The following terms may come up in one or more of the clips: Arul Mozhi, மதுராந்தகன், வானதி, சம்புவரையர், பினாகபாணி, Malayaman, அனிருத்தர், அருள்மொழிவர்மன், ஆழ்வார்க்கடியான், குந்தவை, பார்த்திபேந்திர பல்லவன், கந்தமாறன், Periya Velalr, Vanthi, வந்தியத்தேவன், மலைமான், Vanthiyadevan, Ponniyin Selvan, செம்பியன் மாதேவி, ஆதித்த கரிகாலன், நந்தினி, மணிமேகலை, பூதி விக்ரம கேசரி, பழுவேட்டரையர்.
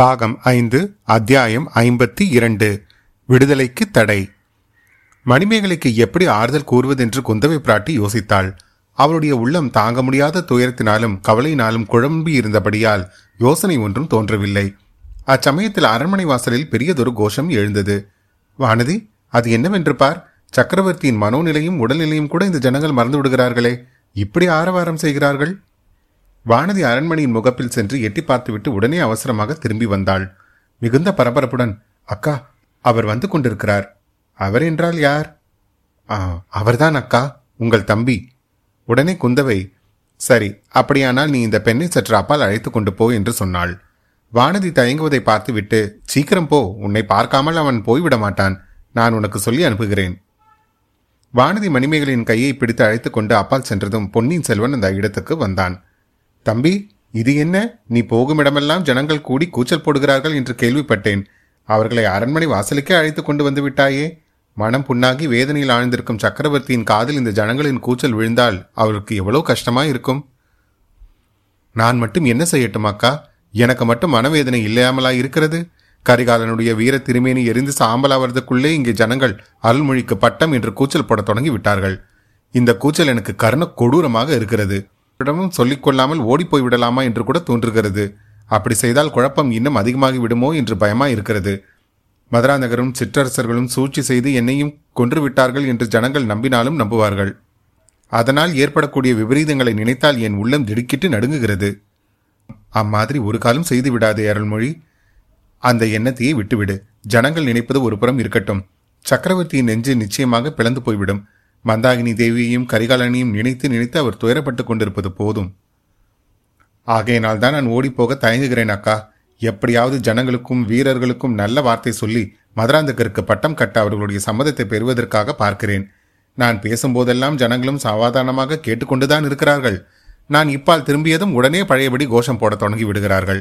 பாகம் 5, அத்தியாயம் 52. விடுதலைக்கு தடை. மணிமேகலைக்கு எப்படி ஆறுதல் கூறுவது என்று குந்தவை பிராட்டி யோசித்தாள். அவளுடைய உள்ளம் தாங்க முடியாத துயரத்தினாலும் கவலையினாலும் குழம்பி இருந்தபடியால் யோசனை ஒன்றும் தோன்றவில்லை. அச்சமயத்தில் அரண்மனை வாசலில் பெரியதொரு கோஷம் எழுந்தது. வானதி, அது என்னவென்று பார். சக்கரவர்த்தியின் மனோநிலையும் உடல்நிலையும் கூட இந்த ஜனங்கள் மறந்து விடுகிறார்களே, இப்படி ஆரவாரம் செய்கிறார்கள். வானதி அரண்மனையின் முகப்பில் சென்று எட்டி பார்த்துவிட்டு உடனே அவசரமாக திரும்பி வந்தாள். மிகுந்த பரபரப்புடன், அக்கா, அவர் வந்து கொண்டிருக்கிறார். அவர் என்றால் யார்? அவர்தான் அக்கா, உங்கள் தம்பி. உடனே குந்தவை, சரி, அப்படியானால் நீ இந்த பெண்ணை சற்று அப்பால் அழைத்து கொண்டு போ என்று சொன்னாள். வானதி தயங்குவதை பார்த்துவிட்டு, சீக்கிரம் போ, உன்னை பார்க்காமல் அவன் போய்விட மாட்டான், நான் உனக்கு சொல்லி அனுப்புகிறேன். வானதி மணிமேகலையின் கையை பிடித்து அழைத்து கொண்டு அப்பால் சென்றதும் பொன்னியின் செல்வன் அந்த இடத்துக்கு வந்தான். தம்பி, இது என்ன? நீ போகும் இடமெல்லாம் ஜனங்கள் கூடி கூச்சல் போடுகிறார்கள் என்று கேள்விப்பட்டேன். அவர்களை அரண்மனை வாசலுக்கே அழைத்து கொண்டு வந்து விட்டாயே. மனம் புண்ணாகி வேதனையில் ஆழ்ந்திருக்கும் சக்கரவர்த்தியின் காதில் இந்த ஜனங்களின் கூச்சல் விழுந்தால் அவருக்கு எவ்வளோ கஷ்டமாக இருக்கும். நான் மட்டும் என்ன செய்யட்டும் அக்கா? எனக்கு மட்டும் மனவேதனை இல்லையாமலா இருக்கிறது? கரிகாலனுடைய வீர திருமேனி எரிந்து சாம்பலாவதுக்குள்ளே இங்கே ஜனங்கள் அருள்மொழிக்கு பட்டம் என்று கூச்சல் போட தொடங்கி விட்டார்கள். இந்த கூச்சல் எனக்கு கர்ண கொடூரமாக இருக்கிறது. இடமும் சொல்லிக்கொள்ளாமல் ஓடிப்போய் விடலாமா என்று கூட தோன்றுகிறது. அப்படி செய்தால் குழப்பம் இன்னும் அதிகமாகி விடுமோ என்று பயமா இருக்கிறது. மதுராந்தகரும் சிற்றரசர்களும் சூழ்ச்சி செய்து என்னையும் கொன்று விட்டார்கள் என்று ஜனங்கள் நம்பினாலும் நம்புவார்கள். அதனால் ஏற்படக்கூடிய விபரீதங்களை நினைத்தால் என் உள்ளம் திடுக்கிட்டு நடுங்குகிறது. அம்மாதிரி ஒரு காலம் செய்து விடாதே அருள்மொழி. அந்த எண்ணத்தையே விட்டுவிடு. ஜனங்கள் நினைப்பது ஒரு புறம் இருக்கட்டும், சக்கரவர்த்தியின் நெஞ்சு நிச்சயமாக பிளந்து போய்விடும். மந்தாகினி தேவியையும் கரிகாலனையும் நினைத்து நினைத்து அவர் துயரப்பட்டு கொண்டிருப்பது போதும். ஆகையினால் தான் நான் ஓடிப்போக தயங்குகிறேன் அக்கா. எப்படியாவது ஜனங்களுக்கும் வீரர்களுக்கும் நல்ல வார்த்தை சொல்லி மதுராந்தகருக்கு பட்டம் கட்ட அவர்களுடைய சம்மதத்தை பெறுவதற்காக பார்க்கிறேன். நான் பேசும்போதெல்லாம் ஜனங்களும் சாவதானமாக கேட்டுக்கொண்டுதான் இருக்கிறார்கள். நான் இப்பால் திரும்பியதும் உடனே பழையபடி கோஷம் போட தொடங்கி விடுகிறார்கள்.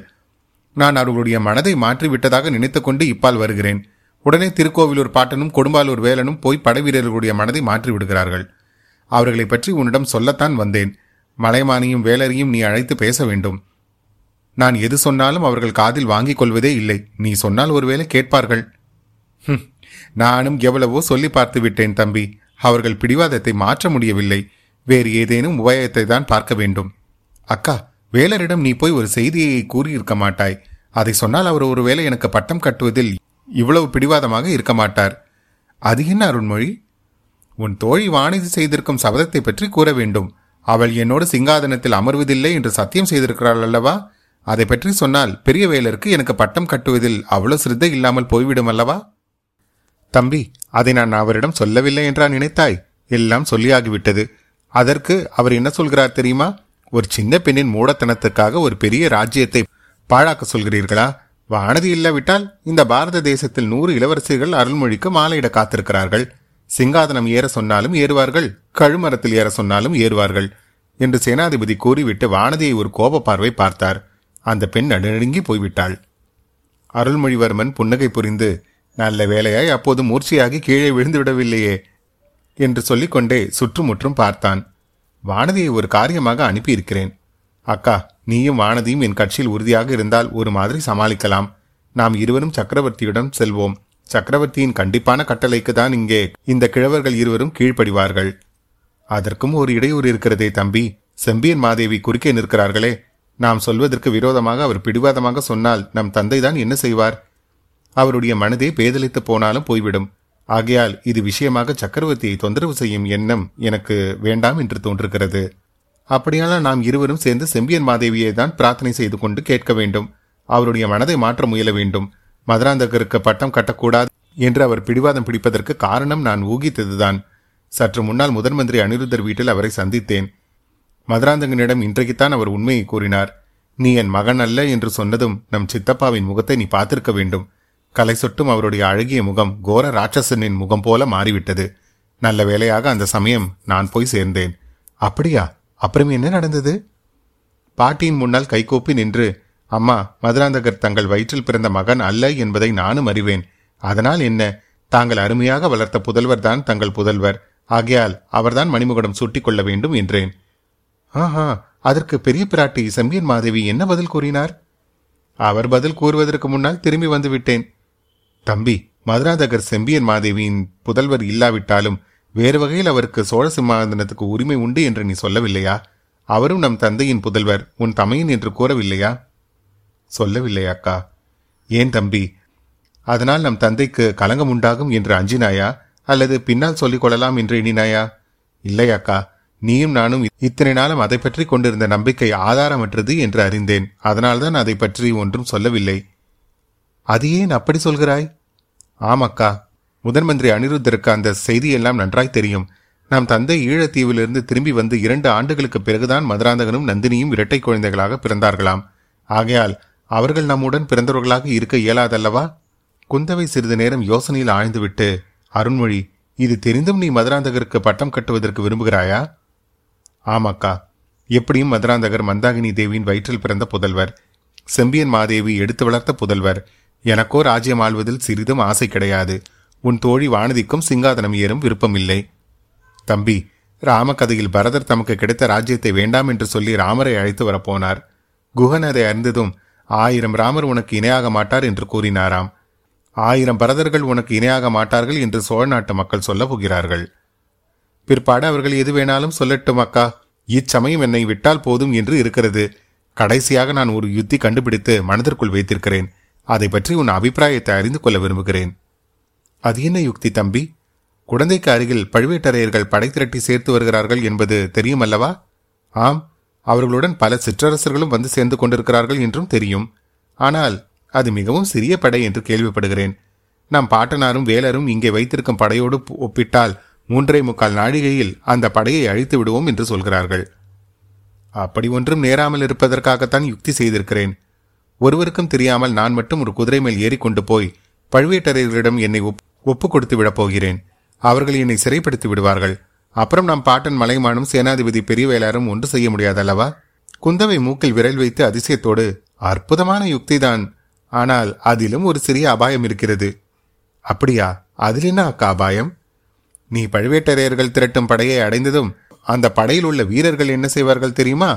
நான் அவர்களுடைய மனதை மாற்றிவிட்டதாக நினைத்துக்கொண்டு இப்பால் வருகிறேன். உடனே திருக்கோவிலூர் பாட்டனும் கொடும்பாலூர் வேலனும் போய் படை வீரர்களுடைய மனதை மாற்றி விடுகிறார்கள். அவர்களை பற்றி உன்னிடம் சொல்லத்தான் வந்தேன். மலைமானையும் வேலரையும் நீ அழைத்து பேச வேண்டும். நான் எது சொன்னாலும் அவர்கள் காதில் வாங்கிக் கொள்வதே இல்லை. நீ சொன்னால் ஒருவேளை கேட்பார்கள். நானும் எவ்வளவோ சொல்லி பார்த்து விட்டேன் தம்பி. அவர்கள் பிடிவாதத்தை மாற்ற முடியவில்லை. வேறு ஏதேனும் உபாயத்தை தான் பார்க்க வேண்டும். அக்கா, வேலரிடம் நீ போய் ஒரு செய்தியை கூறியிருக்க மாட்டாய். அதை சொன்னால் அவர் ஒருவேளை எனக்கு பட்டம் கட்டுவதில் இவ்வளவு பிடிவாதமாக இருக்க மாட்டார். அது என்ன அருண்மொழி? உன் தோழி வாணிதி செய்திருக்கும் சபதத்தை பற்றி கூற வேண்டும். அவள் என்னோடு சிங்காதனத்தில் அமர்வதில்லை என்று சத்தியம் செய்திருக்கிறாள் அல்லவா? அதை பற்றி சொன்னால் பெரிய வேலருக்கு எனக்கு பட்டம் கட்டுவதில் அவ்வளோ சிரத்தை இல்லாமல் போய்விடும் அல்லவா? தம்பி, அதை நான் அவரிடம் சொல்லவில்லை என்றா நினைத்தாய்? எல்லாம் சொல்லியாகிவிட்டது. அதற்கு அவர் என்ன சொல்கிறார் தெரியுமா? ஒரு சின்ன பெண்ணின் மூடத்தனத்துக்காக ஒரு பெரிய ராஜ்யத்தை பாழாக்க சொல்கிறீர்களா? வானதி இல்லாவிட்டால் இந்த பாரத தேசத்தில் 100 இளவரசிகள் அருள்மொழிக்கு மாலையிட காத்திருக்கிறார்கள். சிங்காதனம் ஏற சொன்னாலும் ஏறுவார்கள், கழுமரத்தில் ஏற சொன்னாலும் ஏறுவார்கள் என்று சேனாதிபதி கூறிவிட்டு வானதியை ஒரு கோப பார்வை பார்த்தார். அந்த பெண் நடுநடுங்கி போய்விட்டாள். அருள்மொழிவர்மன் புன்னகை புரிந்து, நல்ல வேலையாய் அப்போது மூர்ச்சியாகி கீழே விழுந்துவிடவில்லையே என்று சொல்லிக்கொண்டே சுற்றுமுற்றும் பார்த்தான். வானதியை ஒரு காரியமாக அனுப்பியிருக்கிறேன். அக்கா, நீயும் வானதியும் என் கட்சியில் உறுதியாக இருந்தால் ஒரு மாதிரி சமாளிக்கலாம். நாம் இருவரும் சக்கரவர்த்தியிடம் செல்வோம். சக்கரவர்த்தியின் கண்டிப்பான கட்டளைக்கு தான் இங்கே இந்த கிழவர்கள் இருவரும் கீழ்ப்படிவார்கள். அதற்கும் ஒரு இடையூறு இருக்கிறதே தம்பி. செம்பியன் மாதேவி குறுக்கே நிற்கிறார்களே. நாம் சொல்வதற்கு விரோதமாக அவர் பிடிவாதமாக சொன்னால் நம் தந்தை தான் என்ன செய்வார்? அவருடைய மனதே பேதலித்து போனாலும் போய்விடும். ஆகையால் இது விஷயமாக சக்கரவர்த்தியை தொந்தரவு செய்யும் எண்ணம் எனக்கு வேண்டாம் என்று தோன்றுகிறது. அப்படியானால் நாம் இருவரும் சேர்ந்து செம்பியன் மாதேவியை தான் பிரார்த்தனை செய்து கொண்டு கேட்க வேண்டும். அவருடைய மனதை மாற்ற முயல வேண்டும். மதுராந்தகருக்கு பட்டம் கட்டக்கூடாது என்று அவர் பிடிவாதம் பிடிப்பதற்கு காரணம் நான் ஊகித்ததுதான். சற்று முன்னால் முதன் மந்திரி அனிருத்தர் வீட்டில் அவரை சந்தித்தேன். மதுராந்தகனிடம் இன்றைக்குத்தான் அவர் உண்மையை கூறினார். நீ என் மகன் அல்ல என்று சொன்னதும் நம் சித்தப்பாவின் முகத்தை நீ பார்த்திருக்க வேண்டும். கலை சொட்டும் அவருடைய அழகிய முகம் கோர ராட்சசனின் முகம் போல மாறிவிட்டது. நல்ல வேளையாக அந்த சமயம் நான் போய் சேர்ந்தேன். அப்படியா? அப்புறம் என்ன நடந்தது? பாட்டியின் முன்னால் கைகூப்பி நின்று, அம்மா, மதுராந்தகர் தங்கள் வயிற்றில் பிறந்த மகன் அல்ல என்பதை நானும் அறிவேன். அதனால் என்ன? தாங்கள் அருமையாக வளர்த்த புதல்வர் தான் தங்கள் புதல்வர். ஆகையால் அவர்தான் மணிமகுடம் சூட்டிக்கொள்ள வேண்டும் என்றேன். அதற்கு பெரிய பிராட்டி செம்பியன் மாதேவி என்ன பதில் கூறினார்? அவர் பதில் கூறுவதற்கு முன்னால் திரும்பி வந்துவிட்டேன். தம்பி, மதுராந்தகர் செம்பியன் மாதேவியின் புதல்வர் இல்லாவிட்டாலும் வேறு வகையில் அவருக்கு சோழ சிம்மாசனத்துக்கு உரிமை உண்டு என்று நீ சொல்லவில்லையா? அவரும் நம் தந்தையின் புதல்வர், உன் தமையன் என்று கூறவில்லையா? சொல்லவில்லையாக்கா. ஏன் தம்பி, அதனால் நம் தந்தைக்கு களங்கம் உண்டாகும் என்று அஞ்சினாயா, அல்லது பின்னால் சொல்லிக் கொள்ளலாம் என்று எண்ணினாயா? இல்லையாக்கா, நீயும் நானும் இத்தனை நாளும் அதை பற்றி கொண்டிருந்த நம்பிக்கை ஆதாரமற்றது என்று அறிந்தேன். அதனால்தான் அதை பற்றி ஒன்றும் சொல்லவில்லை. அது ஏன் அப்படி சொல்கிறாய்? ஆமாக்கா, முதன் மந்திரி அனிருத்தருக்கு அந்த செய்தியெல்லாம் நன்றாய் தெரியும். நம் தந்தை ஈழத்தீவிலிருந்து திரும்பி வந்து 2 ஆண்டுகளுக்கு பிறகுதான் மதுராந்தகனும் நந்தினியும் இரட்டை குழந்தைகளாக பிறந்தார்களாம். ஆகையால் அவர்கள் நம்முடன் பிறந்தவர்களாக இருக்க இயலாதல்லவா? குந்தவை சிறிது நேரம் யோசனையில் ஆழ்ந்துவிட்டு, அருள்மொழி, இது தெரிந்தும் நீ மதுராந்தகருக்கு பட்டம் கட்டுவதற்கு விரும்புகிறாயா? ஆமாக்கா, எப்படியும் மதுராந்தகர் மந்தாகினி தேவியின் வயிற்றில் பிறந்த புதல்வர், செம்பியன் மாதேவி எடுத்து வளர்த்த புதல்வர். எனக்கோ ராஜ்யம் ஆள்வதில் சிறிதும் ஆசை கிடையாது. உன் தோழி வானதிக்கும் சிங்காதனம் ஏறும் விருப்பமில்லை. தம்பி, ராமகதையில் பரதர் தமக்கு கிடைத்த ராஜ்யத்தை வேண்டாம் என்று சொல்லி ராமரை அழைத்து வரப்போனார். குகன் அதை அறிந்ததும் 1000 ராமர் உனக்கு இணையாக மாட்டார் என்று கூறினாராம். 1000 பரதர்கள் உனக்கு இணையாக மாட்டார்கள் என்று சோழ நாட்டு மக்கள் சொல்ல போகிறார்கள். பிற்பாடு அவர்கள் எது வேணாலும் சொல்லட்டும் அக்கா. இச்சமயம் என்னை விட்டால் போதும் என்று இருக்கிறது. கடைசியாக நான் ஒரு யுத்தி கண்டுபிடித்து மனதிற்குள் வைத்திருக்கிறேன். அதை பற்றி உன் அபிப்பிராயத்தை அறிந்து கொள்ள விரும்புகிறேன். அது என்ன யுக்தி தம்பி? குழந்தைக்கு அருகில் பழுவேட்டரையர்கள் படை திரட்டி சேர்த்து வருகிறார்கள் என்பது தெரியும் அல்லவா? ஆம், அவர்களுடன் பல சிற்றரசர்களும் வந்து சேர்ந்து கொண்டிருக்கிறார்கள் என்றும் தெரியும். ஆனால் அது மிகவும் சிறிய படை என்று கேள்விப்படுகிறேன். நம் பாட்டனாரும் வேலரும் இங்கே வைத்திருக்கும் படையோடு ஒப்பிட்டால் 3.75 நாழிகையில் அந்த படையை அழித்து விடுவோம் என்று சொல்கிறார்கள். அப்படி ஒன்றும் நேராமல் இருப்பதற்காகத்தான் யுக்தி செய்திருக்கிறேன். ஒருவருக்கும் தெரியாமல் நான் மட்டும் ஒரு குதிரை மேல் ஏறிக்கொண்டு போய் பழுவேட்டரையர்களிடம் என்னை ஒப்பு கொடுத்து விடப்போகிறேன். அவர்கள் என்னை சிறைப்படுத்தி விடுவார்கள். அப்புறம் நம் பாட்டன் மலைமானும் சேனாதிபதி பெரிய வேளாரும் ஒன்று செய்ய முடியாதல்லவா? குந்தவை மூக்கில் விரல் வைத்து அதிசயத்தோடு, அற்புதமான யுக்திதான், ஆனால் அதிலும் ஒரு சிறிய அபாயம் இருக்கிறது. அப்படியா? அதில் என்ன அக்கா அபாயம்? நீ பழுவேட்டரையர்கள் திரட்டும் படையை அடைந்ததும் அந்த படையில் உள்ள வீரர்கள் என்ன செய்வார்கள் தெரியுமா?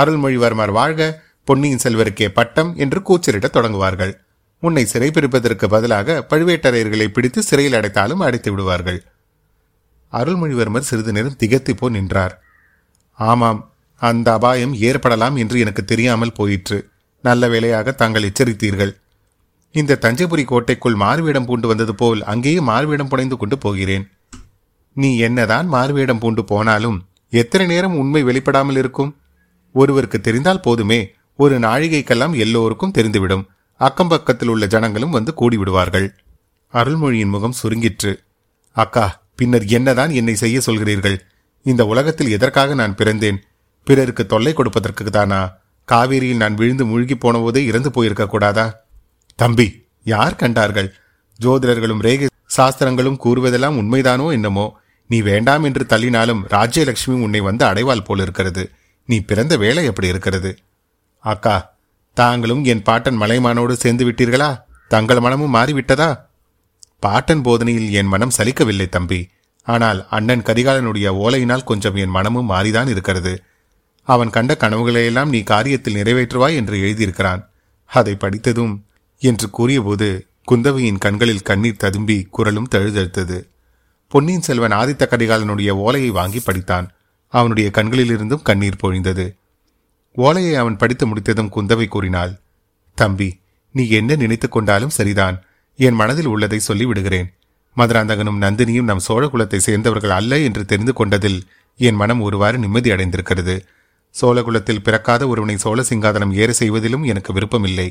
அருள்மொழிவர்மர் வாழ்க, பொன்னியின் செல்வருக்கே பட்டம் என்று கூச்சலிடத் தொடங்குவார்கள். உன்னை சிறைப்பிடிப்பதற்கு பதிலாக பழுவேட்டரையர்களை பிடித்து சிறையில் அடைத்தாலும் அடைத்து விடுவார்கள். அருள்மொழிவர்மர் சிறிது நேரம் திகத்தி போ நின்றார். ஆமாம், அந்த அபாயம் ஏற்படலாம் என்று எனக்கு தெரியாமல் போயிற்று. நல்ல வேளையாக தாங்கள் எச்சரித்தீர்கள். இந்த தஞ்சைபுரி கோட்டைக்குள் மார்வேடம் பூண்டு வந்தது போல் அங்கேயே மார்வேடம் புனைந்து கொண்டு போகிறேன். நீ என்னதான் மார்வேடம் பூண்டு போனாலும் எத்தனை நேரம் உண்மை வெளிப்படாமல் இருக்கும்? ஒருவருக்கு தெரிந்தால் போதுமே, ஒரு நாழிகைக்கெல்லாம் எல்லோருக்கும் தெரிந்துவிடும். அக்கம்பக்கத்தில் உள்ள ஜனங்களும் வந்து கூடிவிடுவார்கள். அருள்மொழியின் முகம் சுருங்கிற்று. அக்கா, பின்னர் என்னதான் என்னை செய்ய சொல்கிறீர்கள்? இந்த உலகத்தில் எதற்காக நான் பிறந்தேன்? பிறருக்கு தொல்லை கொடுப்பதற்கு தானா? காவேரியில் நான் விழுந்து மூழ்கி போனபோதே இறந்து போயிருக்க கூடாதா? தம்பி, யார் கண்டார்கள்? ஜோதிடர்களும் ரேகை சாஸ்திரங்களும் கூறுவதெல்லாம் உண்மைதானோ என்னமோ? நீ வேண்டாம் என்று தள்ளினாலும் ராஜ்யலட்சுமி உன்னை வந்து அடைவாள் போல் இருக்கிறது. நீ பிறந்த வேலை எப்படி இருக்கிறது? அக்கா, தாங்களும் என் பாட்டன் மலைமானோடு சேர்ந்து விட்டீர்களா? தங்கள் மனமும் மாறிவிட்டதா? பாட்டன் போதனையில் என் மனம் சலிக்கவில்லை தம்பி. ஆனால் அண்ணன் கரிகாலனுடைய ஓலையினால் கொஞ்சம் என் மனமும் மாறிதான் இருக்கிறது. அவன் கண்ட கனவுகளையெல்லாம் நீ காரியத்தில் நிறைவேற்றுவாய் என்று எழுதியிருக்கிறான். அதை படித்ததும் என்று கூறியபோது குந்தவையின் கண்களில் கண்ணீர் ததும்பி குரலும் தழுதழுத்தது. பொன்னியின் செல்வன் ஆதித்த கரிகாலனுடைய ஓலையை வாங்கி படித்தான். அவனுடைய கண்களிலிருந்தும் கண்ணீர் பொழிந்தது. ஓலையை அவன் படித்து முடித்ததும் குந்தவை கூறினாள், தம்பி, நீ என்ன நினைத்து கொண்டாலும் சரிதான். என் மனதில் உள்ளதை சொல்லிவிடுகிறேன். மதுராந்தகனும் நந்தினியும் நம் சோழ குலத்தை சேர்ந்தவர்கள் அல்ல என்று தெரிந்து கொண்டதில் என் மனம் ஒருவாறு நிம்மதி அடைந்திருக்கிறது. சோழகுலத்தில் பிறக்காத ஒருவனை சோழ சிங்காதனம் ஏற செய்வதிலும் எனக்கு விருப்பமில்லை.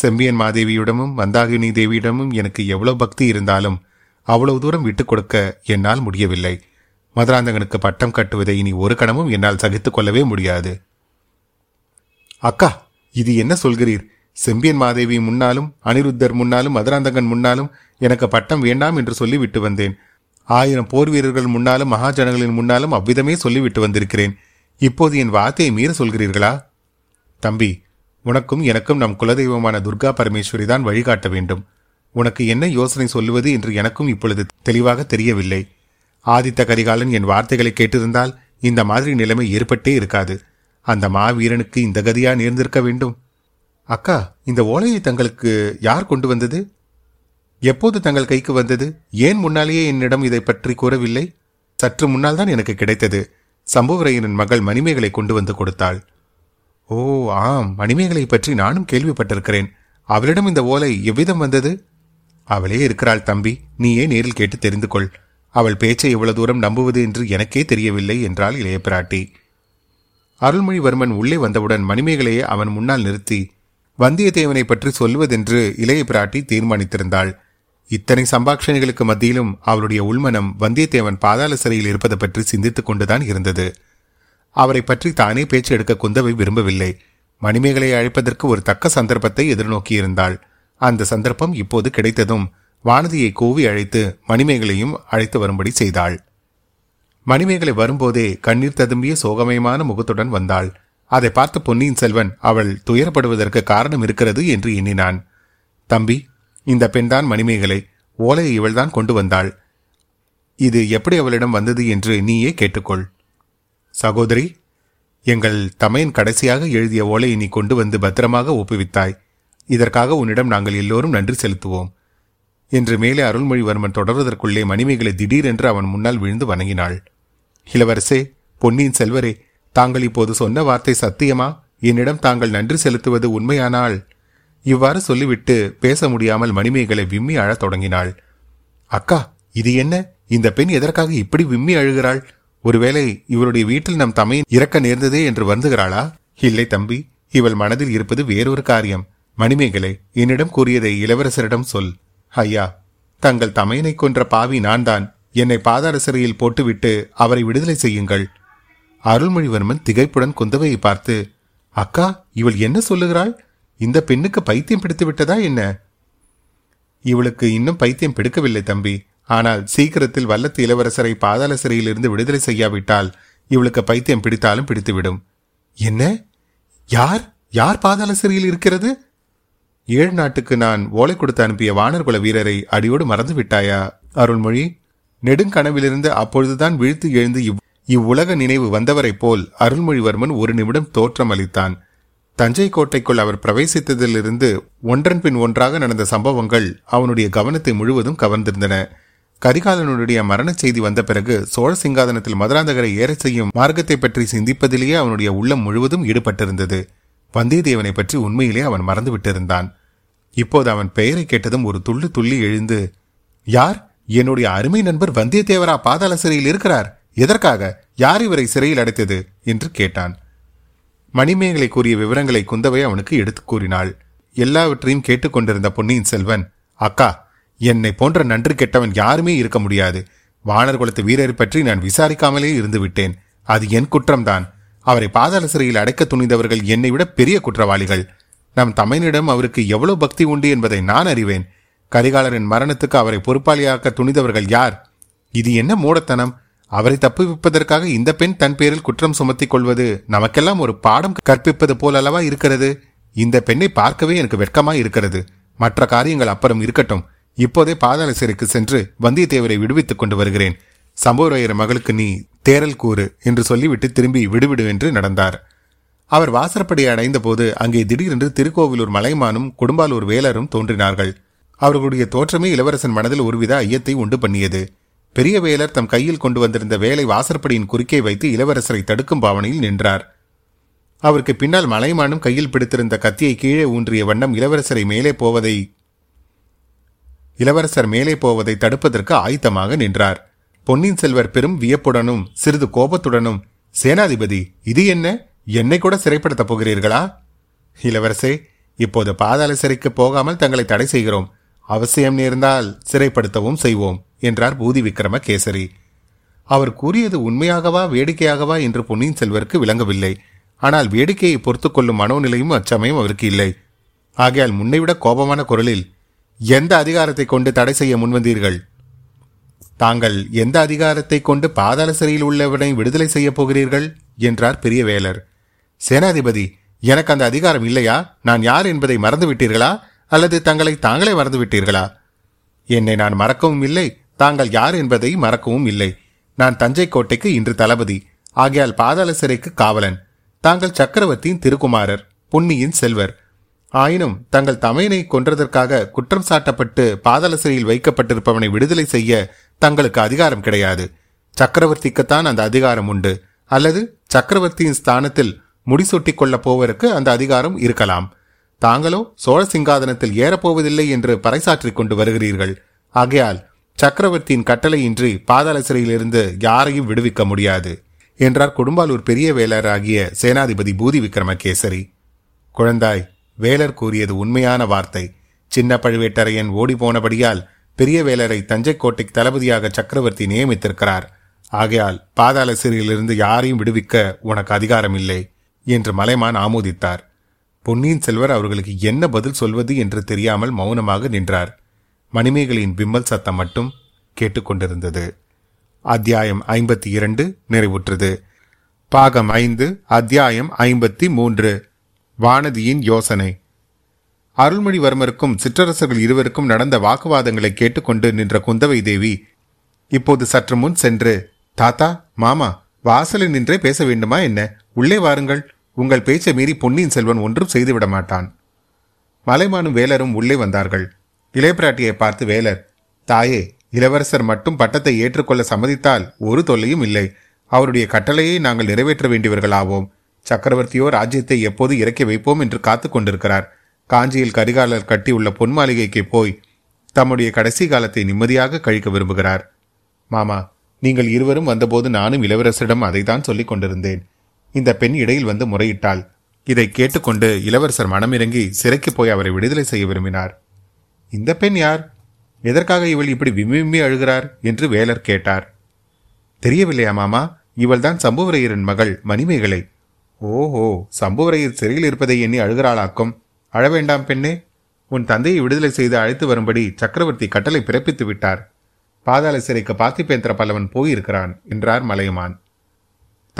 செம்பியன் மாதேவியிடமும் மந்தாகினி தேவியிடமும் எனக்கு எவ்வளவு பக்தி இருந்தாலும் அவ்வளவு தூரம் விட்டுக் கொடுக்க என்னால் முடியவில்லை. மதுராந்தகனுக்கு பட்டம் கட்டுவதை இனி ஒரு கணமும் என்னால் சகித்துக் கொள்ளவே முடியாது. அக்கா, இது என்ன சொல்கிறீர்? செம்பியன் மாதேவி முன்னாலும் அனிருத்தர் முன்னாலும் மதுராந்தகன் முன்னாலும் எனக்கு பட்டம் வேண்டாம் என்று சொல்லிவிட்டு வந்தேன். 1000 போர் வீரர்கள் முன்னாலும் மகாஜனங்களின் முன்னாலும் அவ்விதமே சொல்லிவிட்டு வந்திருக்கிறேன். இப்போது என் வார்த்தையை மீற சொல்கிறீர்களா? தம்பி, உனக்கும் எனக்கும் நம் குலதெய்வமான துர்கா பரமேஸ்வரி தான் வழிகாட்ட வேண்டும். உனக்கு என்ன யோசனை சொல்லுவது என்று எனக்கும் இப்பொழுது தெளிவாக தெரியவில்லை. ஆதித்த கரிகாலன் என் வார்த்தைகளை கேட்டிருந்தால் இந்த மாதிரி நிலைமை ஏற்பட்டே இருக்காது. அந்த மாவீரனுக்கு இந்த கதியா நேர்ந்திருக்க வேண்டும்? அக்கா, இந்த ஓலையை தங்களுக்கு யார் கொண்டு வந்தது? எப்போது தங்கள் கைக்கு வந்தது? ஏன் முன்னாலேயே என்னிடம் இதை பற்றி கூறவில்லை? சற்று முன்னால் தான் எனக்கு கிடைத்தது. சம்புவரையனின் மகள் மணிமேகலை கொண்டு வந்து கொடுத்தாள். ஓ ஆம், மணிமேகலை பற்றி நானும் கேள்விப்பட்டிருக்கிறேன். அவளிடம் இந்த ஓலை எவ்விதம் வந்தது? அவளே இருக்கிறாள் தம்பி, நீயே நேரில் கேட்டு தெரிந்து கொள். அவள் பேச்சை எவ்வளவு தூரம் நம்புவது என்று எனக்கே தெரியவில்லை என்றாள் இளைய பிராட்டி. அருள்மொழிவர்மன் உள்ளே வந்தவுடன் மணிமேகலையை அவன் முன்னால் நிறுத்தி வந்தியத்தேவனை பற்றி சொல்வதென்று இளைய பிராட்டி தீர்மானித்திருந்தாள். இத்தனை சம்பாஷணைகளுக்கு மத்தியிலும் அவளுடைய உள்மனம் வந்தியத்தேவன் பாதாள சிறையில் இருப்பதை பற்றி சிந்தித்துக் கொண்டுதான் இருந்தது. அவரை பற்றி தானே பேச்சு எடுக்க குந்தவை விரும்பவில்லை. மணிமேகலையை அழைப்பதற்கு ஒரு தக்க சந்தர்ப்பத்தை எதிர்நோக்கியிருந்தாள். அந்த சந்தர்ப்பம் இப்போது கிடைத்ததும் வானதியை கூவி அழைத்து மணிமேகலையும் அழைத்து வரும்படி செய்தாள். மணிமேகலை வரும்போதே கண்ணீர் ததும்பிய சோகமயமான முகத்துடன் வந்தாள். அதை பார்த்து பொன்னியின் செல்வன் அவள் துயரப்படுவதற்கு காரணம் இருக்கிறது என்று எண்ணினான். தம்பி, இந்த பெண்தான் மணிமேகலை. ஓலையை இவள்தான் கொண்டு வந்தாள். இது எப்படி அவளிடம் வந்தது என்று நீயே கேட்டுக்கொள். சகோதரி, எங்கள் தமையன் கடைசியாக எழுதிய ஓலையை நீ கொண்டு வந்து பத்திரமாக ஒப்புவித்தாய். இதற்காக உன்னிடம் நாங்கள் எல்லோரும் நன்றி செலுத்துவோம் என்று மேலே அருள்மொழிவர்மன் தொடர்வதற்குள்ளே மணிமேகலை திடீரென்று அவன் முன்னால் விழுந்து வணங்கினாள். இளவரசே, பொன்னியின் செல்வரே, தாங்கள் இப்போது சொன்ன வார்த்தை சத்தியமா? என்னிடம் தாங்கள் நன்றி செலுத்துவது உண்மையானால்? இவ்வாறு சொல்லிவிட்டு பேச முடியாமல் மணிமேகலை விம்மி அழத் தொடங்கினாள். அக்கா, இது என்ன? இந்த பெண் எதற்காக இப்படி விம்மி அழுகிறாள்? ஒருவேளை இவருடைய வீட்டில் நம் தமையன் இறக்க நேர்ந்ததே என்று வருந்துகிறாளா? இல்லை தம்பி, இவள் மனதில் இருப்பது வேறொரு காரியம். மணிமேகலை, என்னிடம் கூறியதை இளவரசரிடம் சொல். ஐயா, தங்கள் தமையனை கொன்ற பாவி நான் தான். என்னை பாதாள சிறையில் போட்டுவிட்டு அவரை விடுதலை செய்யுங்கள். அருள்மொழிவர்மன் திகைப்புடன் குந்தவையை பார்த்து, அக்கா, இவள் என்ன சொல்லுகிறாள்? இந்த பெண்ணுக்கு பைத்தியம் பிடித்து விட்டதா என்ன? இவளுக்கு இன்னும் பைத்தியம் பிடிக்கவில்லை தம்பி. ஆனால் சீக்கிரத்தில் வல்லத்து இளவரசரை பாதாள சிறையிலிருந்து விடுதலை செய்யாவிட்டால் இவளுக்கு பைத்தியம் பிடித்தாலும் பிடித்துவிடும். என்ன? யார் யார் பாதாள சிறையில் இருக்கிறது? ஏழு நாட்டுக்கு நான் ஓலை கொடுத்து அனுப்பிய வானர்குல வீரரை அடியோடு மறந்து விட்டாயா அருள்மொழி? நெடுங்கனவிலிருந்து அப்பொழுதுதான் விழித்து எழுந்து இவ்வுலக நினைவு வந்தவரைப் போல் அருள்மொழிவர்மன் ஒரு நிமிடம் தோற்றம் அளித்தான். தஞ்சை கோட்டைக்குள் அவர் பிரவேசித்ததிலிருந்து ஒன்றன் பின் ஒன்றாக நடந்த சம்பவங்கள் அவனுடைய கவனத்தை முழுவதும் கவர்ந்திருந்தன. கரிகாலனுடைய மரண செய்தி வந்த பிறகு சோழ சிங்காதனத்தில் மதுராந்தகரை ஏறச் செய்யும் மார்க்கத்தை பற்றி சிந்திப்பதிலேயே அவனுடைய உள்ளம் முழுவதும் ஈடுபட்டிருந்தது. வந்தியத்தேவனை பற்றி உண்மையிலே அவன் மறந்துவிட்டிருந்தான். இப்போது அவன் பெயரை கேட்டதும் ஒரு துள்ளு துள்ளி எழுந்து, யார்? என்னுடைய அருமை நண்பர் வந்தியத்தேவரா பாதாள சிறையில் இருக்கிறார்? எதற்காக? யார் இவரை சிறையில் அடைத்தது என்று கேட்டான். மணிமேகலை கூறிய விவரங்களை குந்தவை அவனுக்கு எடுத்து கூறினாள். எல்லாவற்றையும் கேட்டுக்கொண்டிருந்த பொன்னியின் செல்வன், அக்கா, என்னை போன்ற நன்றி கெட்டவன் யாருமே இருக்க முடியாது. வானர் குலத்து வீரரை பற்றி நான் விசாரிக்காமலே இருந்துவிட்டேன். அது என் குற்றம்தான். அவரை பாதாள சிறையில் அடைக்க துணிந்தவர்கள் என்னை விட பெரிய குற்றவாளிகள். நம் தமையனிடம் அவருக்கு எவ்வளவு பக்தி உண்டு என்பதை நான் அறிவேன். கரிகாலரின் மரணத்துக்கு அவரை பொறுப்பாளியாக்க துணிந்தவர்கள் யார்? இது என்ன மூடத்தனம்! அவரை தப்புவிப்பதற்காக இந்த பெண் தன் பேரில் குற்றம் சுமத்திக் கொள்வது நமக்கெல்லாம் ஒரு பாடம் கற்பிப்பது போல் அல்லவா இருக்கிறது? இந்த பெண்ணை பார்க்கவே எனக்கு வெட்கமாய் இருக்கிறது. மற்ற காரியங்கள் அப்புறம் இருக்கட்டும். இப்போதே பாதாள சிறைக்கு சென்று வந்தியத்தேவரை விடுவித்துக் கொண்டு வருகிறேன். சம்புவரையர் மகளுக்கு நீ தேரல் கூறு என்று சொல்லிவிட்டு திரும்பி விடுவிடு என்று நடந்தார். அவர் வாசற்படியை அடைந்த போது அங்கே திடீரென்று திருக்கோவிலூர் மலைமானும் கொடும்பாலூர் வேலரும் தோன்றினார்கள். அவர்களுடைய தோற்றமே இளவரசன் மனதில் ஒருவித ஐயத்தை உண்டு பண்ணியது. பெரிய வேலர் தம் கையில் கொண்டு வந்திருந்த வேலை வாசற்படியின் குறுக்கே வைத்து இளவரசரை தடுக்கும் பாவனையில் நின்றார். அவருக்கு பின்னால் மலைமானும் கையில் பிடித்திருந்த கத்தியை கீழே ஊன்றிய வண்ணம் இளவரசர் மேலே போவதை தடுப்பதற்கு ஆயத்தமாக நின்றார். பொன்னியின் செல்வர் பெரும் வியப்புடனும் சிறிது கோபத்துடனும், சேனாதிபதி, இது என்ன? என்னை கூட சிறைப்படுத்தப் போகிறீர்களா? இளவரசே, இப்போது பாதாள சிறைக்கு போகாமல் தங்களை தடை செய்கிறோம். அவசியம் நேர்ந்தால் சிறைப்படுத்தவும் செய்வோம் என்றார் பூதி விக்ரம கேசரி. அவர் கூறியது உண்மையாகவா வேடிக்கையாகவா என்று பொன்னியின் செல்வருக்கு விளங்கவில்லை. ஆனால் வேடிக்கையை பொறுத்து கொள்ளும் மனோநிலையும் அச்சமயம் அவருக்கு இல்லை. ஆகையால் முன்னைவிட கோபமான குரலில், எந்த அதிகாரத்தை கொண்டு தடை செய்ய முன்வந்தீர்கள்? தாங்கள் எந்த அதிகாரத்தை கொண்டு பாதாள சிறையில் உள்ளவனை விடுதலை செய்ய போகிறீர்கள் என்றார் பெரிய வேலர். சேனாதிபதி, எனக்கு அந்த அதிகாரம் இல்லையா? நான் யார் என்பதை மறந்துவிட்டீர்களா? அல்லது தங்களை தாங்களே மறந்துவிட்டீர்களா? என்னை நான் மறக்கவும் இல்லை, தாங்கள் யார் என்பதை மறக்கவும் இல்லை. நான் தஞ்சை கோட்டைக்கு இன்று தளபதி, ஆகையால் பாதாள சிறைக்கு காவலன். தாங்கள் சக்கரவர்த்தியின் திருக்குமாரர், பொன்னியின் செல்வர். ஆயினும் தங்கள் தமையனை கொன்றதற்காக குற்றம் சாட்டப்பட்டு பாதாள சிறையில் வைக்கப்பட்டிருப்பவனை விடுதலை செய்ய தங்களுக்கு அதிகாரம் கிடையாது. சக்கரவர்த்திக்குத்தான் அந்த அதிகாரம் உண்டு. அல்லது சக்கரவர்த்தியின் ஸ்தானத்தில் முடிசூட்டி கொள்ளப் போவருக்கு அந்த அதிகாரம் இருக்கலாம். தாங்களோ சோழ சிங்காதனத்தில் ஏறப்போவதில்லை என்று பறைசாற்றிக் கொண்டு வருகிறீர்கள். ஆகையால் சக்கரவர்த்தியின் கட்டளையின்றி பாதாள சிறையிலிருந்து யாரையும் விடுவிக்க முடியாது என்றார் கொடும்பாலூர் பெரிய வேலர் ஆகிய சேனாதிபதி பூதி விக்ரமகேசரி. குழந்தாய், வேலர் கூறியது உண்மையான வார்த்தை. சின்ன பழுவேட்டரையன் ஓடிப்போனபடியால் பெரிய வேலரை தஞ்சை கோட்டைக்கு தளபதியாக சக்கரவர்த்தி நியமித்திருக்கிறார். ஆகையால் பாதாள சிறையிலிருந்து யாரையும் விடுவிக்க உனக்கு அதிகாரம் இல்லை என்று மலைமான் ஆமோதித்தார். பொன்னியின் செல்வர் அவர்களுக்கு என்ன பதில் சொல்வது என்று தெரியாமல் மௌனமாக நின்றார். மணிமேகலையின் விம்மல் சத்தம் மட்டும் கேட்டுக்கொண்டிருந்தது. அத்தியாயம் 52 நிறைவுற்றது. பாகம் 5, அத்தியாயம் 53, வானதியின் யோசனை. அருள்மொழிவர்மருக்கும் சிற்றரசர்கள் இருவருக்கும் நடந்த வாக்குவாதங்களை கேட்டுக்கொண்டு நின்ற குந்தவை தேவி இப்போது சற்று முன் சென்று, தாத்தா, மாமா, வாசலில் நின்றே பேச வேண்டுமா என்ன? உள்ளே வாருங்கள். உங்கள் பேச்சை மீறி பொன்னியின் செல்வன் ஒன்றும் செய்துவிட மாட்டான். மலைமானும் வேலரும் உள்ளே வந்தார்கள். இளையபிராட்டியை பார்த்து வேலர், தாயே, இளவரசர் மட்டும் பட்டத்தை ஏற்றுக்கொள்ள சம்மதித்தால் ஒரு தொல்லையும் இல்லை. அவருடைய கட்டளையை நாங்கள் நிறைவேற்ற வேண்டியவர்களாவோம். சக்கரவர்த்தியோ ராஜ்யத்தை எப்போது இறக்கி வைப்போம் என்று காத்து கொண்டிருக்கிறார். காஞ்சியில் கரிகாலர் கட்டியுள்ள பொன் மாளிகைக்கு போய் தம்முடைய கடைசி காலத்தை நிம்மதியாக கழிக்க விரும்புகிறார். மாமா, நீங்கள் இருவரும் வந்தபோது நானும் இளவரசரிடம் அதைத்தான் சொல்லிக் கொண்டிருந்தேன். இந்த பெண் இடையில் வந்து முறையிட்டாள். இதை கேட்டுக்கொண்டு இளவரசர் மனமிறங்கி சிறைக்கு போய் அவரை விடுதலை செய்ய விரும்பினார். இந்த பெண் யார்? எதற்காக இவள் இப்படி விம்மி அழுகிறார் என்று வேலர் கேட்டார். தெரியவில்லையா மாமா? இவள்தான் சம்புவரையரின் மகள் மணிமேகலை. ஓஹோ, சம்புவரையர் சிறையில் இருப்பதை எண்ணி அழுகிறாளாக்கும். அழவேண்டாம் பெண்ணே, உன் தந்தையை விடுதலை செய்து அழைத்து வரும்படி சக்கரவர்த்தி கட்டளை பிறப்பித்து விட்டார். பாதாள சிறைக்கு பார்த்திபேந்திர பல்லவன் போயிருக்கிறான் என்றார் மலையமான்.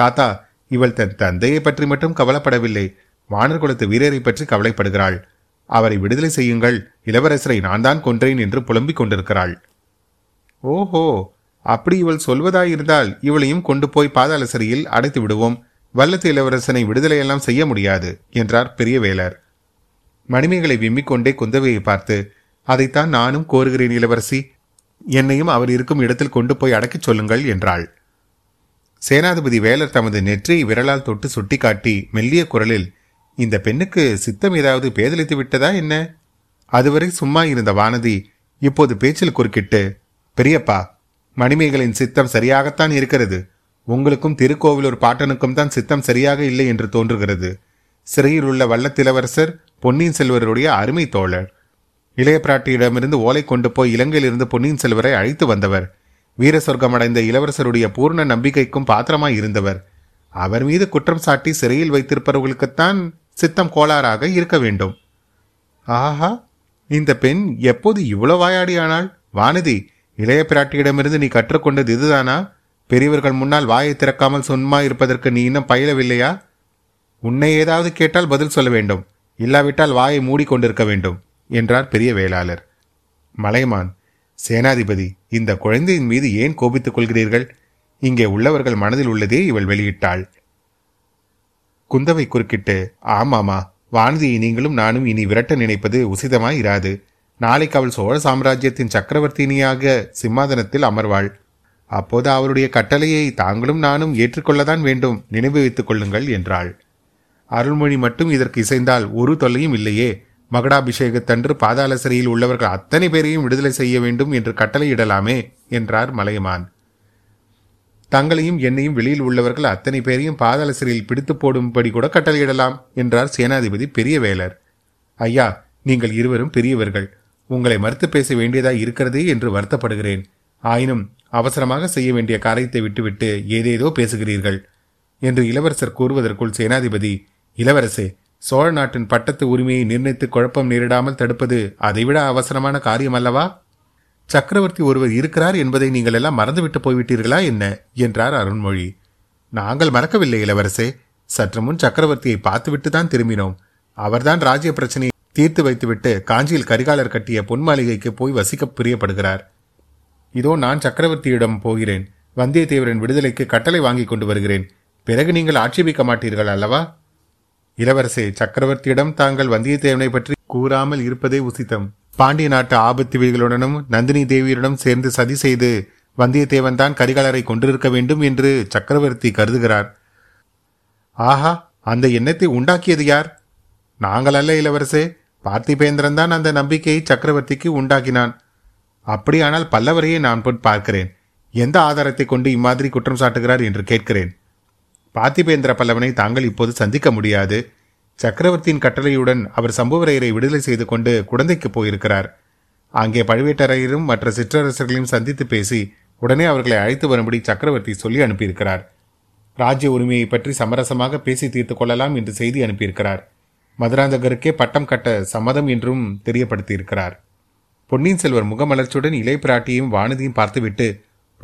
தாத்தா, இவள் தன் தந்தையை பற்றி மட்டும் கவலைப்படவில்லை, வானர் குலத்து வீரரை பற்றி கவலைப்படுகிறாள். அவரை விடுதலை செய்யுங்கள், இளவரசரை நான் தான் கொன்றேன் என்று புலம்பிக் கொண்டிருக்கிறாள். ஓஹோ, அப்படி இவள் சொல்வதாயிருந்தால் இவளையும் கொண்டு போய் பாதாள சிறையில் அடைத்து விடுவோம். வல்லத்து இளவரசனை விடுதலையெல்லாம் செய்ய முடியாது என்றார் பெரிய வேலர். மணிமேகலை விம்மிக்கொண்டே குந்தவையை பார்த்து, அதைத்தான் நானும் கோருகிறேன் இளவரசி, என்னையும் அவர் இருக்கும் இடத்தில் கொண்டு போய் அடக்கிச் சொல்லுங்கள் என்றாள். சேனாதிபதி வேலர் தமது நெற்றியை விரலால் தொட்டு சுட்டி காட்டி மெல்லிய குரலில், இந்த பெண்ணுக்கு சித்தம் ஏதாவது பேதலித்து விட்டதா என்ன? அதுவரை சும்மா இருந்த வானதி இப்போது பேச்சில் குறுக்கிட்டு, பெரியப்பா, மணிமேகலின் சித்தம் சரியாகத்தான் இருக்கிறது. உங்களுக்கும் திருக்கோவிலூர் பாட்டனுக்கும் தான் சித்தம் சரியாக இல்லை என்று தோன்றுகிறது. சிறையில் உள்ள வல்லத்திலவரசர் பொன்னியின் செல்வருடைய அருமை தோழர். இளைய பிராட்டியிடமிருந்து ஓலை கொண்டு போய் இலங்கையிலிருந்து பொன்னியின் செல்வரை அழைத்து வந்தவர். வீர சொர்க்கமடைந்த இளவரசருடைய பூர்ண நம்பிக்கைக்கும் பாத்திரமாய் இருந்தவர். அவர் மீது குற்றம் சாட்டி சிறையில் வைத்திருப்பவர்களுக்குத்தான் சித்தம் கோளாறாக இருக்க வேண்டும். ஆஹா, இந்த பெண் எப்போது இவ்வளவு வாயாடியானாள்? வானதி, இளைய பிராட்டியிடமிருந்து நீ கற்றுக்கொண்டது இதுதானா? பெரியவர்கள் முன்னால் வாயை திறக்காமல் சும்மா இருப்பதற்கு நீ இன்னும் பயிலவில்லையா? உன்னை ஏதாவது கேட்டால் பதில் சொல்ல வேண்டும், இல்லாவிட்டால் வாயை மூடிக்கொண்டிருக்க வேண்டும் என்றார் பெரிய வேளாளர். மலைமான், சேனாதிபதி, இந்த குழந்தையின் மீது ஏன் கோபித்துக் கொள்கிறீர்கள்? இங்கே உள்ளவர்கள் மனதில் உள்ளதே இவள் வெளியிட்டாள். குந்தவை குறுக்கிட்டு, ஆமாமா, வானதியை நீங்களும் நானும் இனி விரட்ட நினைப்பது உசிதமாய் இராது. நாளைக்கு அவள் சோழ சாம்ராஜ்யத்தின் சக்கரவர்த்தினியாக சிம்மாதனத்தில் அமர்வாள். அப்போது அவருடைய கட்டளையை தாங்களும் நானும் ஏற்றுக்கொள்ளதான் வேண்டும். நினைவு வைத்துக் கொள்ளுங்கள் என்றாள். அருள்மொழி மட்டும் இதற்கு இசைந்தால் ஒரு தொல்லையும் இல்லையே. மகடாபிஷேகத்தன்று பாதாள சிறையில் உள்ளவர்கள் அத்தனை பேரையும் விடுதலை செய்ய வேண்டும் என்று கட்டளையிடலாமே என்றார் மலையமான். தங்களையும் என்னையும் வெளியில் உள்ளவர்கள் அத்தனை பேரையும் பாதாள சிறையில் பிடித்து போடும்படி கூட கட்டளையிடலாம் என்றார் சேனாதிபதி பெரிய வேலர். ஐயா, நீங்கள் இருவரும் பெரியவர்கள், உங்களை மறுத்து பேச வேண்டியதாய் இருக்கிறதே என்று வருத்தப்படுகிறேன். ஆயினும் அவசரமாக செய்ய வேண்டிய காரியத்தை விட்டுவிட்டு ஏதேதோ பேசுகிறீர்கள் என்று இளவரசர் கூறுவதற்குள் சேனாதிபதி, இளவரசே, சோழ நாட்டின் பட்டத்து உரிமையை நிர்ணயித்து குழப்பம் நேரிடாமல் தடுப்பது அதைவிட அவசரமான காரியம் அல்லவா? சக்கரவர்த்தி ஒருவர் இருக்கிறார் என்பதை நீங்கள் எல்லாம் மறந்துவிட்டு போய்விட்டீர்களா என்ன என்றார் அருள்மொழி. நாங்கள் மறக்கவில்லை இளவரசே, சற்று முன் சக்கரவர்த்தியை பார்த்துவிட்டு தான் திரும்பினோம். அவர்தான் ராஜ்ய பிரச்சனையை தீர்த்து வைத்துவிட்டு காஞ்சியில் கரிகாலர் கட்டிய பொன் மாளிகைக்கு போய் வசிக்க பிரியப்படுகிறார். இதோ நான் சக்கரவர்த்தியிடம் போகிறேன். வந்தியத்தேவரின் விடுதலைக்கு கட்டளை வாங்கி கொண்டு வருகிறேன். பிறகு நீங்கள் ஆட்சேபிக்க மாட்டீர்கள் அல்லவா இளவரசே, சக்கரவர்த்தியிடம் தாங்கள் வந்தியத்தேவனை பற்றி கூறாமல் இருப்பதே உசித்தம். பாண்டிய நாட்டு ஆபத்து வீர்களுடனும் நந்தினி தேவியரிடம் சேர்ந்து சதி செய்து வந்தியத்தேவன் தான் கரிகாலரை கொண்டிருக்க வேண்டும் என்று சக்கரவர்த்தி கருதுகிறார். ஆஹா, அந்த எண்ணத்தை உண்டாக்கியது யார்? நாங்கள் அல்ல இளவரசே, பார்த்திபேந்திரன் தான் அந்த நம்பிக்கையை சக்கரவர்த்திக்கு உண்டாக்கினான். அப்படியானால் பல்லவரையே நான் போய் பார்க்கிறேன். எந்த ஆதாரத்தை கொண்டு இம்மாதிரி குற்றம் சாட்டுகிறார் என்று கேட்கிறேன். பார்த்திபேந்திர பல்லவனை தாங்கள் இப்போது சந்திக்க முடியாது. சக்கரவர்த்தியின் கட்டளையுடன் அவர் சம்புவரையரை விடுதலை செய்து கொண்டு குடந்தைக்கு போயிருக்கிறார். அங்கே பழுவேட்டரையரும் மற்ற சிற்றரசர்களையும் சந்தித்து பேசி உடனே அவர்களை அழைத்து வரும்படி சக்கரவர்த்தி சொல்லி அனுப்பியிருக்கிறார். ராஜ்ய உரிமையை பற்றி சமரசமாக பேசி தீர்த்து கொள்ளலாம் என்று செய்தி அனுப்பியிருக்கிறார். மதுராந்தகருக்கே பட்டம் கட்ட சம்மதம் என்றும் தெரியப்படுத்தியிருக்கிறார். பொன்னியின் செல்வர் முகமலர்ச்சியுடன் இளைய பிராட்டியையும் வானதியும் பார்த்துவிட்டு,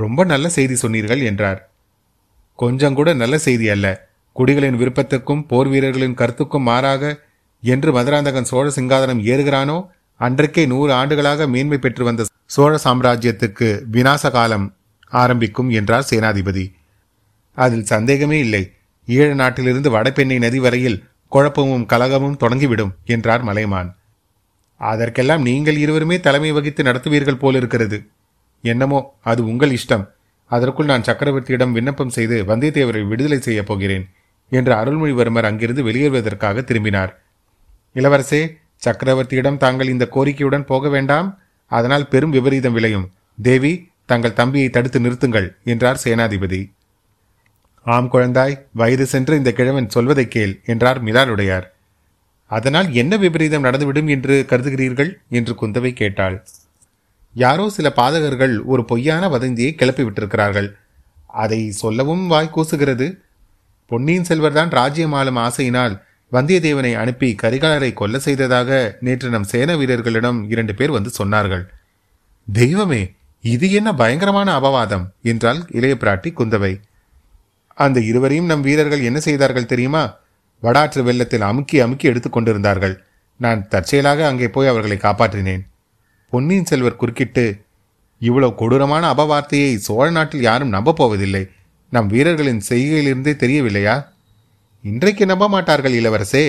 ரொம்ப நல்ல செய்தி சொன்னீர்கள் என்றார். கொஞ்சம் கூட நல்ல செய்தி அல்ல. குடிகளின் விருப்பத்துக்கும் போர் வீரர்களின் கருத்துக்கும் மாறாக என்று மதுராந்தகன் சோழ சிங்காதனம் ஏறுகிறானோ அன்றைக்கே 100 ஆண்டுகளாக மேன்மை பெற்று வந்த சோழ சாம்ராஜ்யத்துக்கு விநாச காலம் ஆரம்பிக்கும் என்றார் சேனாதிபதி. அதில் சந்தேகமே இல்லை. ஈழ நாட்டிலிருந்து வடபெண்ணை நதி வரையில் குழப்பமும் கலகமும் தொடங்கிவிடும் என்றார் மலைமான். அதற்கெல்லாம் நீங்கள் இருவருமே தலைமை வகித்து நடத்துவீர்கள் போலிருக்கிறது. என்னமோ, அது உங்கள் இஷ்டம். அதற்குள் நான் சக்கரவர்த்தியிடம் விண்ணப்பம் செய்து வந்தியத்தேவரை விடுதலை செய்யப் போகிறேன் என்று அருள்மொழிவர்மர் அங்கிருந்து வெளியேறுவதற்காக திரும்பினார். இளவரசே, சக்கரவர்த்தியிடம் தாங்கள் இந்த கோரிக்கையுடன் போக வேண்டாம், அதனால் பெரும் விபரீதம் விளையும். தேவி, தங்கள் தம்பியை தடுத்து நிறுத்துங்கள் என்றார் சேனாதிபதி. ஆம் குழந்தாய், வயது சென்று இந்த கிழவன் சொல்வதை கேள் என்றார் மிலாருடையார். அதனால் என்ன விபரீதம் நடந்துவிடும் என்று கருதுகிறீர்கள் என்று குந்தவை கேட்டாள். யாரோ சில பாதகர்கள் ஒரு பொய்யான வதந்தியை கிளப்பிவிட்டிருக்கிறார்கள். அதை சொல்லவும் வாய் கூசுகிறது. பொன்னியின் செல்வர்தான் ராஜ்யமாளும் ஆசையினால் வந்தியத்தேவனை அனுப்பி கரிகாலரை கொல்ல செய்ததாக நேற்று நம் சேன வீரர்களிடம் 2 பேர் வந்து சொன்னார்கள். தெய்வமே, இது என்ன பயங்கரமான அபவாதம் என்றால் இளைய பிராட்டி குந்தவை. அந்த இருவரையும் நம் வீரர்கள் என்ன செய்தார்கள் தெரியுமா? வடாற்று வெள்ளத்தில் அமுக்கி அமுக்கி எடுத்துக்கொண்டிருந்தார்கள். நான் தற்செயலாக அங்கே போய் அவர்களை காப்பாற்றினேன். பொன்னியின் செல்வர் குறுக்கிட்டு, இவ்வளவு கொடூரமான அபவார்த்தையை சோழ நாட்டில் யாரும் நம்பப்போவதில்லை. நம் வீரர்களின் செய்கையிலிருந்தே தெரியவில்லையா? இன்றைக்கு நம்ப மாட்டார்கள் இளவரசே.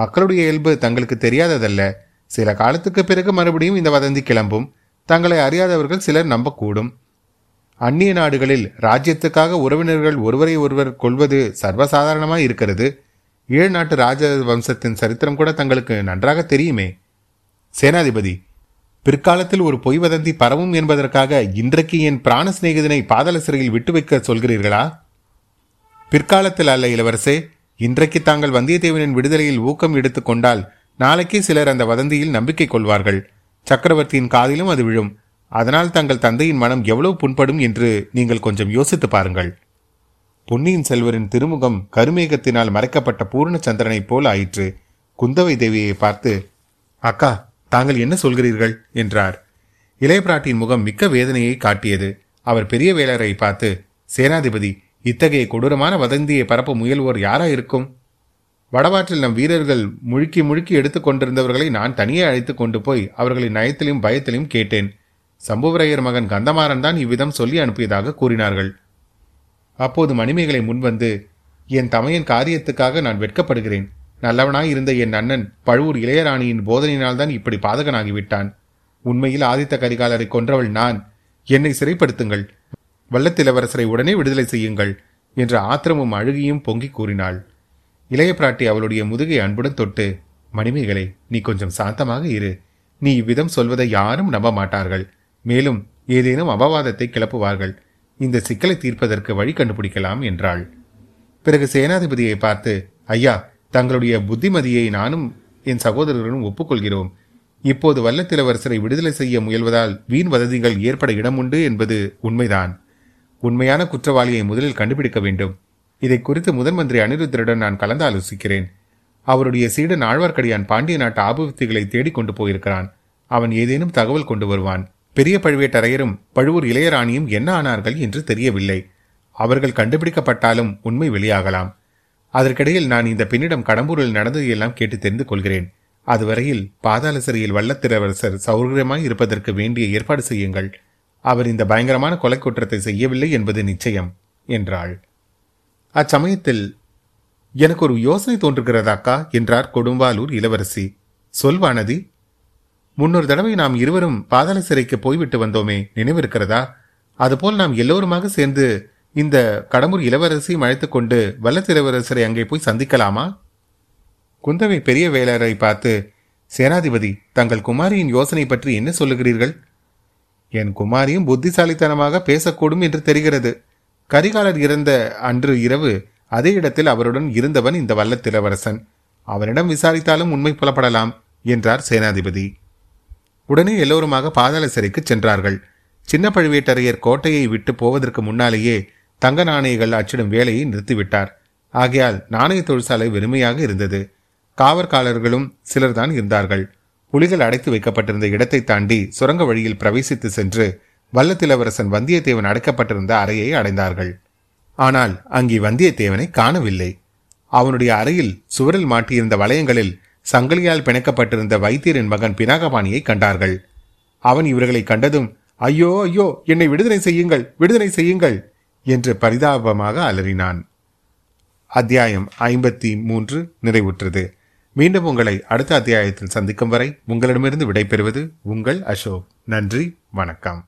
மக்களுடைய இயல்பு தங்களுக்கு தெரியாததல்ல. சில காலத்துக்கு பிறகு மறுபடியும் இந்த வதந்தி கிளம்பும். தங்களை அறியாதவர்கள் சிலர் நம்பக்கூடும். அந்நிய நாடுகளில் ராஜ்யத்துக்காக உறவினர்கள் ஒருவரை ஒருவர் கொள்வது சர்வசாதாரணமாக இருக்கிறது. ஈழ நாட்டு ராஜ வம்சத்தின் சரித்திரம் கூட தங்களுக்கு நன்றாக தெரியுமே. சேனாதிபதி, பிற்காலத்தில் ஒரு பொய் வதந்தி பரவும் என்பதற்காக இன்றைக்கு என் பிராண சிநேகிதனை பாதாள சிறையில் விட்டு வைக்க சொல்கிறீர்களா? பிற்காலத்தில் அல்ல இளவரசே. இன்றைக்கு தாங்கள் வந்தியத்தேவனின் விடுதலையில் ஊக்கம் எடுத்துக்கொண்டால் நாளைக்கே சிலர் அந்த வதந்தியில் நம்பிக்கை கொள்வார்கள். சக்கரவர்த்தியின் காதிலும் அது விழும். அதனால் தங்கள் தந்தையின் மனம் எவ்வளவு புண்படும் என்று நீங்கள் கொஞ்சம் யோசித்து பாருங்கள். பொன்னியின் செல்வரின் திருமுகம் கருமேகத்தினால் மறைக்கப்பட்ட பூர்ணச்சந்திரனைப் போல் ஆயிற்று. குந்தவை தேவியை பார்த்து, அக்கா, தாங்கள் என்ன சொல்கிறீர்கள் என்றார். இளைய பிராட்டியின் முகம் மிக்க வேதனையை காட்டியது. அவர் பெரிய வேளரை பார்த்து, சேனாதிபதி, இத்தகைய கொடூரமான வதந்தியை பரப்ப முயல்வோர் யாரா இருக்கும்? வடவாற்றில் நம் வீரர்கள் முழுக்கி முழுக்கி எடுத்துக்கொண்டிருந்தவர்களை நான் தனியே அழைத்து கொண்டு போய் அவர்களின் நயத்திலும் பயத்திலும் கேட்டேன். சம்புவரையர் மகன் கந்தமாறன் தான் இவ்விதம் சொல்லி அனுப்பியதாக கூறினார்கள். அப்போது மணிமேகலை முன்வந்து, என் தமையன் காரியத்துக்காக நான் வெட்கப்படுகிறேன். நல்லவனாய் இருந்த என் அண்ணன் பழுவூர் இளையராணியின் போதனையினால்தான் இப்படி பாதகனாகிவிட்டான். உண்மையில் ஆதித்த கரிகாலரை கொன்றவள் நான். என்னை சிறைப்படுத்துங்கள். வல்லத்திலவரசரை உடனே விடுதலை செய்யுங்கள் என்று ஆத்திரமும் அழுகியும் பொங்கி கூறினாள். இளைய பிராட்டி அவளுடைய முதுகை அன்புடன் தொட்டு, மணிமேகலை, நீ கொஞ்சம் சாந்தமாக இரு. நீ இவ்விதம் சொல்வதை யாரும் நம்ப மாட்டார்கள். மேலும் ஏதேனும் அபவாதத்தை கிளப்புவார்கள். இந்த சிக்கலை தீர்ப்பதற்கு வழி கண்டுபிடிக்கலாம் என்றாள். பிறகு சேனாதிபதியை பார்த்து, ஐயா, தங்களுடைய புத்திமதியை நானும் என் சகோதரர்களும் ஒப்புக்கொள்கிறோம். இப்போது வல்லத்திலவரசரை விடுதலை செய்ய முயல்வதால் வீண் வதந்திகள் ஏற்பட இடமுண்டு என்பது உண்மைதான். உண்மையான குற்றவாளியை முதலில் கண்டுபிடிக்க வேண்டும். இதை குறித்து முதன் மந்திரி அனிருத்தருடன் நான் கலந்தாலோசிக்கிறேன். அவருடைய சீடன் ஆழ்வார்க்கடியான் பாண்டிய நாட்டு ஆபத்துகளை தேடிக்கொண்டு போயிருக்கிறான். அவன் ஏதேனும் தகவல் கொண்டு வருவான். பெரிய பழுவேட்டரையரும் பழுவூர் இளையராணியும் என்ன ஆனார்கள் என்று தெரியவில்லை. அவர்கள் கண்டுபிடிக்கப்பட்டாலும் உண்மை வெளியாகலாம். அதற்கிடையில் நான் இந்த பெண்ணிடம் கடம்பூரில் நடந்ததையெல்லாம் கேட்டு தெரிந்து கொள்கிறேன். அதுவரையில் பாதாள சிறையில் வல்லத்திலவரசர் சௌகரியமாய் இருப்பதற்கு வேண்டிய ஏற்பாடு செய்யுங்கள். அவர் இந்த பயங்கரமான கொலை குற்றத்தை செய்யவில்லை என்பது நிச்சயம் என்றாள். அச்சமயத்தில் எனக்கு ஒரு யோசனை தோன்றுகிறதாக்கா என்றார் கொடும்பாலூர் இளவரசி. சொல்வானதி, முன்னொரு தடவை நாம் இருவரும் பாதாள சிறைக்கு போய்விட்டு வந்தோமே, நினைவிருக்கிறதா? அதுபோல் நாம் எல்லோருமாக சேர்ந்து இந்த கடம்பூர் இளவரசியும் அழைத்து கொண்டு வல்லத்திரவரசரை அங்கே போய் சந்திக்கலாமா? குந்தவை பெரிய வேளாரை பார்த்து, சேனாதிபதி, தங்கள் குமாரியின் யோசனை பற்றி என்ன சொல்லுகிறீர்கள்? என் குமாரியும் புத்திசாலித்தனமாக பேசக்கூடும் என்று தெரிகிறது. கரிகாலர் இறந்த அன்று இரவு அதே இடத்தில் அவருடன் இருந்தவன் இந்த வல்லத்திரவரசன். அவனிடம் விசாரித்தாலும் உண்மை புலப்படலாம் என்றார் சேனாதிபதி. உடனே எல்லோருமாக பாதாள சிறைக்கு சென்றார்கள். சின்ன பழுவேட்டரையர் கோட்டையை விட்டு போவதற்கு முன்னாலேயே தங்க நாணயங்கள் அச்சிடும் வேலையை நிறுத்திவிட்டார். ஆகையால் நாணய தொழிற்சாலை வெறுமையாக இருந்தது. காவற்காலர்களும் சிலர்தான் இருந்தார்கள். புலிகள் அடைத்து வைக்கப்பட்டிருந்த இடத்தை தாண்டி சுரங்க வழியில் பிரவேசித்து சென்று வல்லத்திலவரசன் வந்தியத்தேவன் அடைக்கப்பட்டிருந்த அறையை அடைந்தார்கள். ஆனால் அங்கே வந்தியத்தேவனை காணவில்லை. அவனுடைய அறையில் சுவரில் மாட்டியிருந்த வளையங்களில் சங்கிலியால் பிணைக்கப்பட்டிருந்த வைத்தியரின் மகன் பினாகபாணியை கண்டார்கள். அவன் இவர்களை கண்டதும், ஐயோ ஐயோ, என்னை விடுதலை செய்யுங்கள், விடுதலை செய்யுங்கள் என்று பரிதாபமாக அலறினான். அத்தியாயம் 53 நிறைவுற்றது. மீண்டும் உங்களை அடுத்த அத்தியாயத்தில் சந்திக்கும் வரை உங்களிடமிருந்து விடைபெறுவது உங்கள் அசோக். நன்றி, வணக்கம்.